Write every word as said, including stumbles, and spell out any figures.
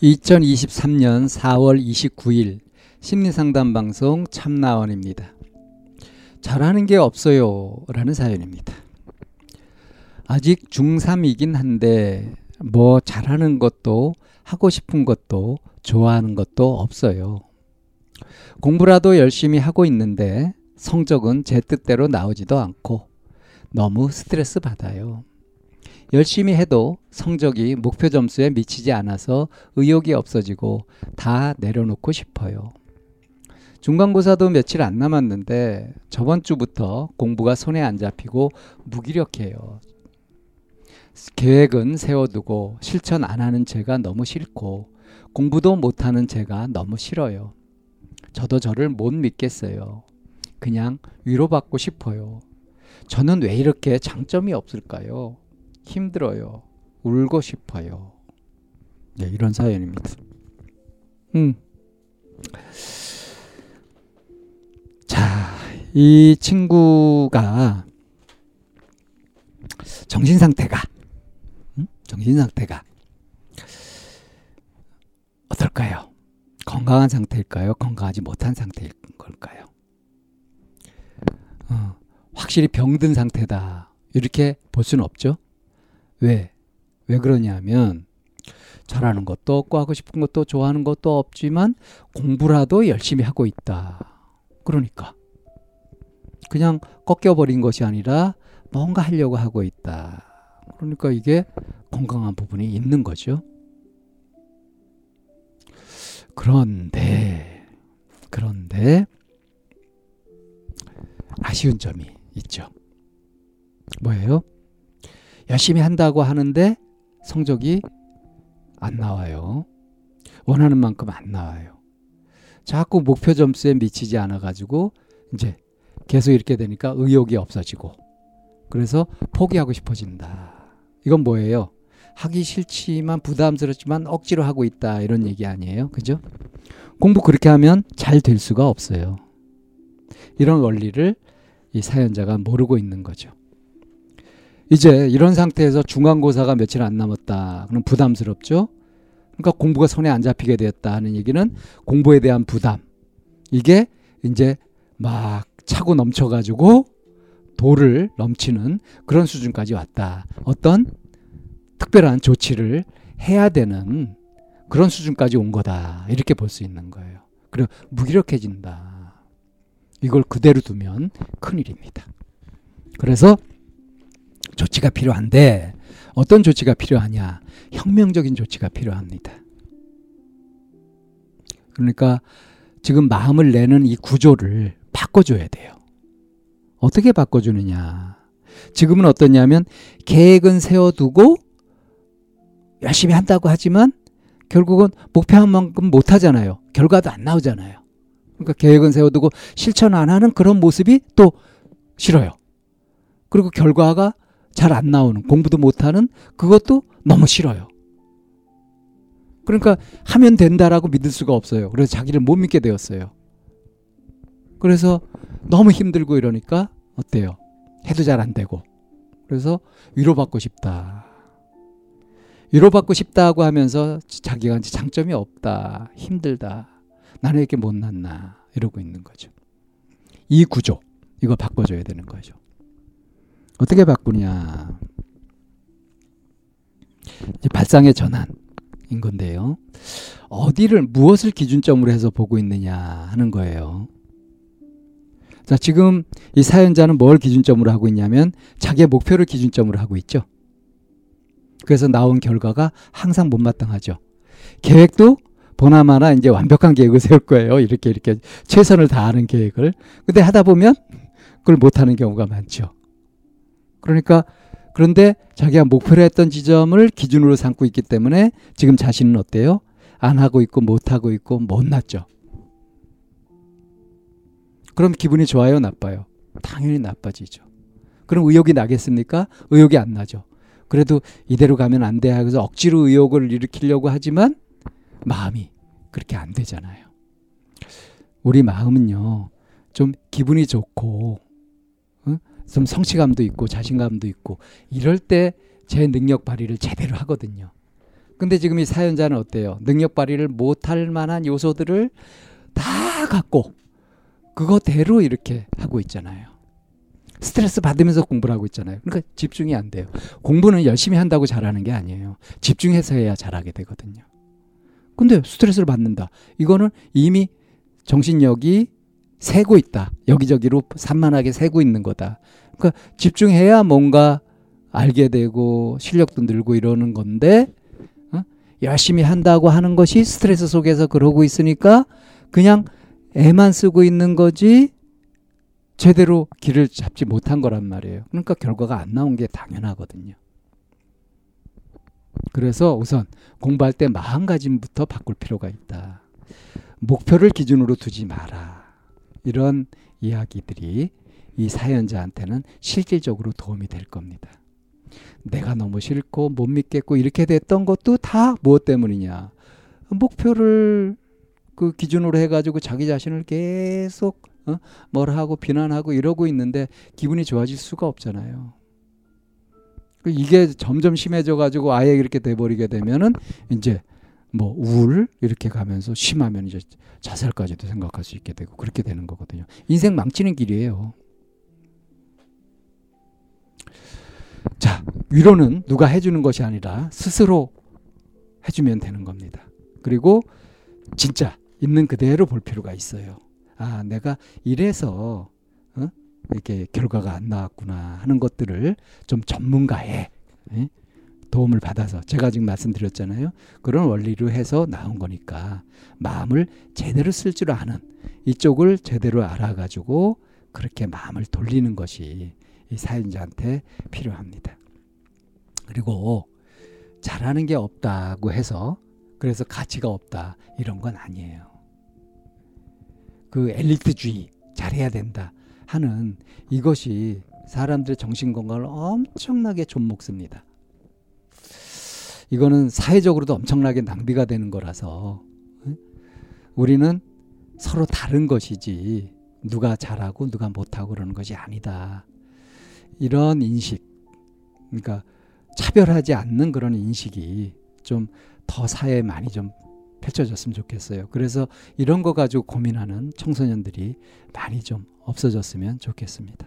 이천이십삼년 사월 이십구일 심리상담방송 참나원입니다. 잘하는 게 없어요 라는 사연입니다. 아직 중삼이긴 한데 뭐 잘하는 것도 하고 싶은 것도 좋아하는 것도 없어요. 공부라도 열심히 하고 있는데 성적은 제 뜻대로 나오지도 않고 너무 스트레스 받아요. 열심히 해도 성적이 목표 점수에 미치지 않아서 의욕이 없어지고 다 내려놓고 싶어요. 중간고사도 며칠 안 남았는데 저번 주부터 공부가 손에 안 잡히고 무기력해요. 계획은 세워두고 실천 안 하는 제가 너무 싫고 공부도 못하는 제가 너무 싫어요. 저도 저를 못 믿겠어요. 그냥 위로받고 싶어요. 저는 왜 이렇게 장점이 없을까요? 힘들어요. 울고 싶어요. 네, 이런 사연입니다. 음. 자, 이 친구가 정신상태가 음? 정신상태가 어떨까요? 건강한 상태일까요? 건강하지 못한 상태일 걸까요? 어, 확실히 병든 상태다 이렇게 볼 수는 없죠. 왜? 왜 그러냐면 잘하는 것도 없고 하고 싶은 것도 좋아하는 것도 없지만 공부라도 열심히 하고 있다. 그러니까 그냥 꺾여버린 것이 아니라 뭔가 하려고 하고 있다. 그러니까 이게 건강한 부분이 있는 거죠. 그런데 그런데 아쉬운 점이 있죠. 뭐예요? 열심히 한다고 하는데 성적이 안 나와요. 원하는 만큼 안 나와요. 자꾸 목표 점수에 미치지 않아가지고 이제 계속 이렇게 되니까 의욕이 없어지고 그래서 포기하고 싶어진다. 이건 뭐예요? 하기 싫지만 부담스럽지만 억지로 하고 있다 이런 얘기 아니에요. 그죠? 공부 그렇게 하면 잘 될 수가 없어요. 이런 원리를 이 사연자가 모르고 있는 거죠. 이제 이런 상태에서 중간고사가 며칠 안 남았다. 그럼 부담스럽죠? 그러니까 공부가 손에 안 잡히게 되었다 하는 얘기는 공부에 대한 부담. 이게 이제 막 차고 넘쳐가지고 도를 넘치는 그런 수준까지 왔다. 어떤 특별한 조치를 해야 되는 그런 수준까지 온 거다. 이렇게 볼 수 있는 거예요. 그리고 무기력해진다. 이걸 그대로 두면 큰일입니다. 그래서 조치가 필요한데 어떤 조치가 필요하냐? 혁명적인 조치가 필요합니다. 그러니까 지금 마음을 내는 이 구조를 바꿔줘야 돼요. 어떻게 바꿔주느냐? 지금은 어떠냐면 계획은 세워두고 열심히 한다고 하지만 결국은 목표한 만큼 못하잖아요. 결과도 안 나오잖아요. 그러니까 계획은 세워두고 실천 안 하는 그런 모습이 또 싫어요. 그리고 결과가 잘 안 나오는, 공부도 못하는 그것도 너무 싫어요. 그러니까 하면 된다라고 믿을 수가 없어요. 그래서 자기를 못 믿게 되었어요. 그래서 너무 힘들고 이러니까 어때요? 해도 잘 안 되고. 그래서 위로받고 싶다. 위로받고 싶다고 하면서 자기가 장점이 없다. 힘들다. 나는 이렇게 못났나. 이러고 있는 거죠. 이 구조, 이거 바꿔줘야 되는 거죠. 어떻게 바꾸냐? 이제 발상의 전환인 건데요. 어디를 무엇을 기준점으로 해서 보고 있느냐 하는 거예요. 자, 지금 이 사연자는 뭘 기준점으로 하고 있냐면 자기의 목표를 기준점으로 하고 있죠. 그래서 나온 결과가 항상 못마땅하죠. 계획도 보나마나 이제 완벽한 계획을 세울 거예요. 이렇게 이렇게 최선을 다하는 계획을. 근데 하다 보면 그걸 못하는 경우가 많죠. 그러니까 그런데 자기가 목표로 했던 지점을 기준으로 삼고 있기 때문에 지금 자신은 어때요? 안 하고 있고 못 하고 있고 못났죠. 그럼 기분이 좋아요, 나빠요? 당연히 나빠지죠. 그럼 의욕이 나겠습니까? 의욕이 안 나죠. 그래도 이대로 가면 안 돼 하고서 억지로 의욕을 일으키려고 하지만 마음이 그렇게 안 되잖아요. 우리 마음은요, 좀 기분이 좋고 좀 성취감도 있고 자신감도 있고 이럴 때 제 능력 발휘를 제대로 하거든요. 근데 지금 이 사연자는 어때요? 능력 발휘를 못할 만한 요소들을 다 갖고 그거대로 이렇게 하고 있잖아요. 스트레스 받으면서 공부를 하고 있잖아요. 그러니까 집중이 안 돼요. 공부는 열심히 한다고 잘하는 게 아니에요. 집중해서 해야 잘하게 되거든요. 근데 스트레스를 받는다. 이거는 이미 정신력이 새고 있다. 여기저기로 산만하게 새고 있는 거다. 그러니까 집중해야 뭔가 알게 되고 실력도 늘고 이러는 건데 어? 열심히 한다고 하는 것이 스트레스 속에서 그러고 있으니까 그냥 애만 쓰고 있는 거지 제대로 길을 잡지 못한 거란 말이에요. 그러니까 결과가 안 나온 게 당연하거든요. 그래서 우선 공부할 때 마음가짐부터 바꿀 필요가 있다. 목표를 기준으로 두지 마라. 이런 이야기들이 이 사연자한테는 실질적으로 도움이 될 겁니다. 내가 너무 싫고 못 믿겠고 이렇게 됐던 것도 다 무엇 때문이냐? 목표를 그 기준으로 해가지고 자기 자신을 계속 어? 뭘 하고 비난하고 이러고 있는데 기분이 좋아질 수가 없잖아요. 이게 점점 심해져가지고 아예 이렇게 돼버리게 되면은 이제 뭐 우울 이렇게 가면서 심하면 이제 자살까지도 생각할 수 있게 되고 그렇게 되는 거거든요. 인생 망치는 길이에요. 자, 위로는 누가 해주는 것이 아니라 스스로 해주면 되는 겁니다. 그리고 진짜 있는 그대로 볼 필요가 있어요. 아, 내가 이래서 어? 이렇게 결과가 안 나왔구나 하는 것들을 좀 전문가의 에? 도움을 받아서 제가 지금 말씀드렸잖아요. 그런 원리로 해서 나온 거니까 마음을 제대로 쓸 줄 아는 이쪽을 제대로 알아가지고 그렇게 마음을 돌리는 것이 이 사연자한테 필요합니다. 그리고 잘하는 게 없다고 해서 그래서 가치가 없다 이런 건 아니에요. 그 엘리트주의 잘해야 된다 하는 이것이 사람들의 정신건강을 엄청나게 좀먹습니다. 이거는 사회적으로도 엄청나게 낭비가 되는 거라서 우리는 서로 다른 것이지 누가 잘하고 누가 못하고 그러는 것이 아니다. 이런 인식, 그러니까 차별하지 않는 그런 인식이 좀 더 사회에 많이 좀 펼쳐졌으면 좋겠어요. 그래서 이런 거 가지고 고민하는 청소년들이 많이 좀 없어졌으면 좋겠습니다.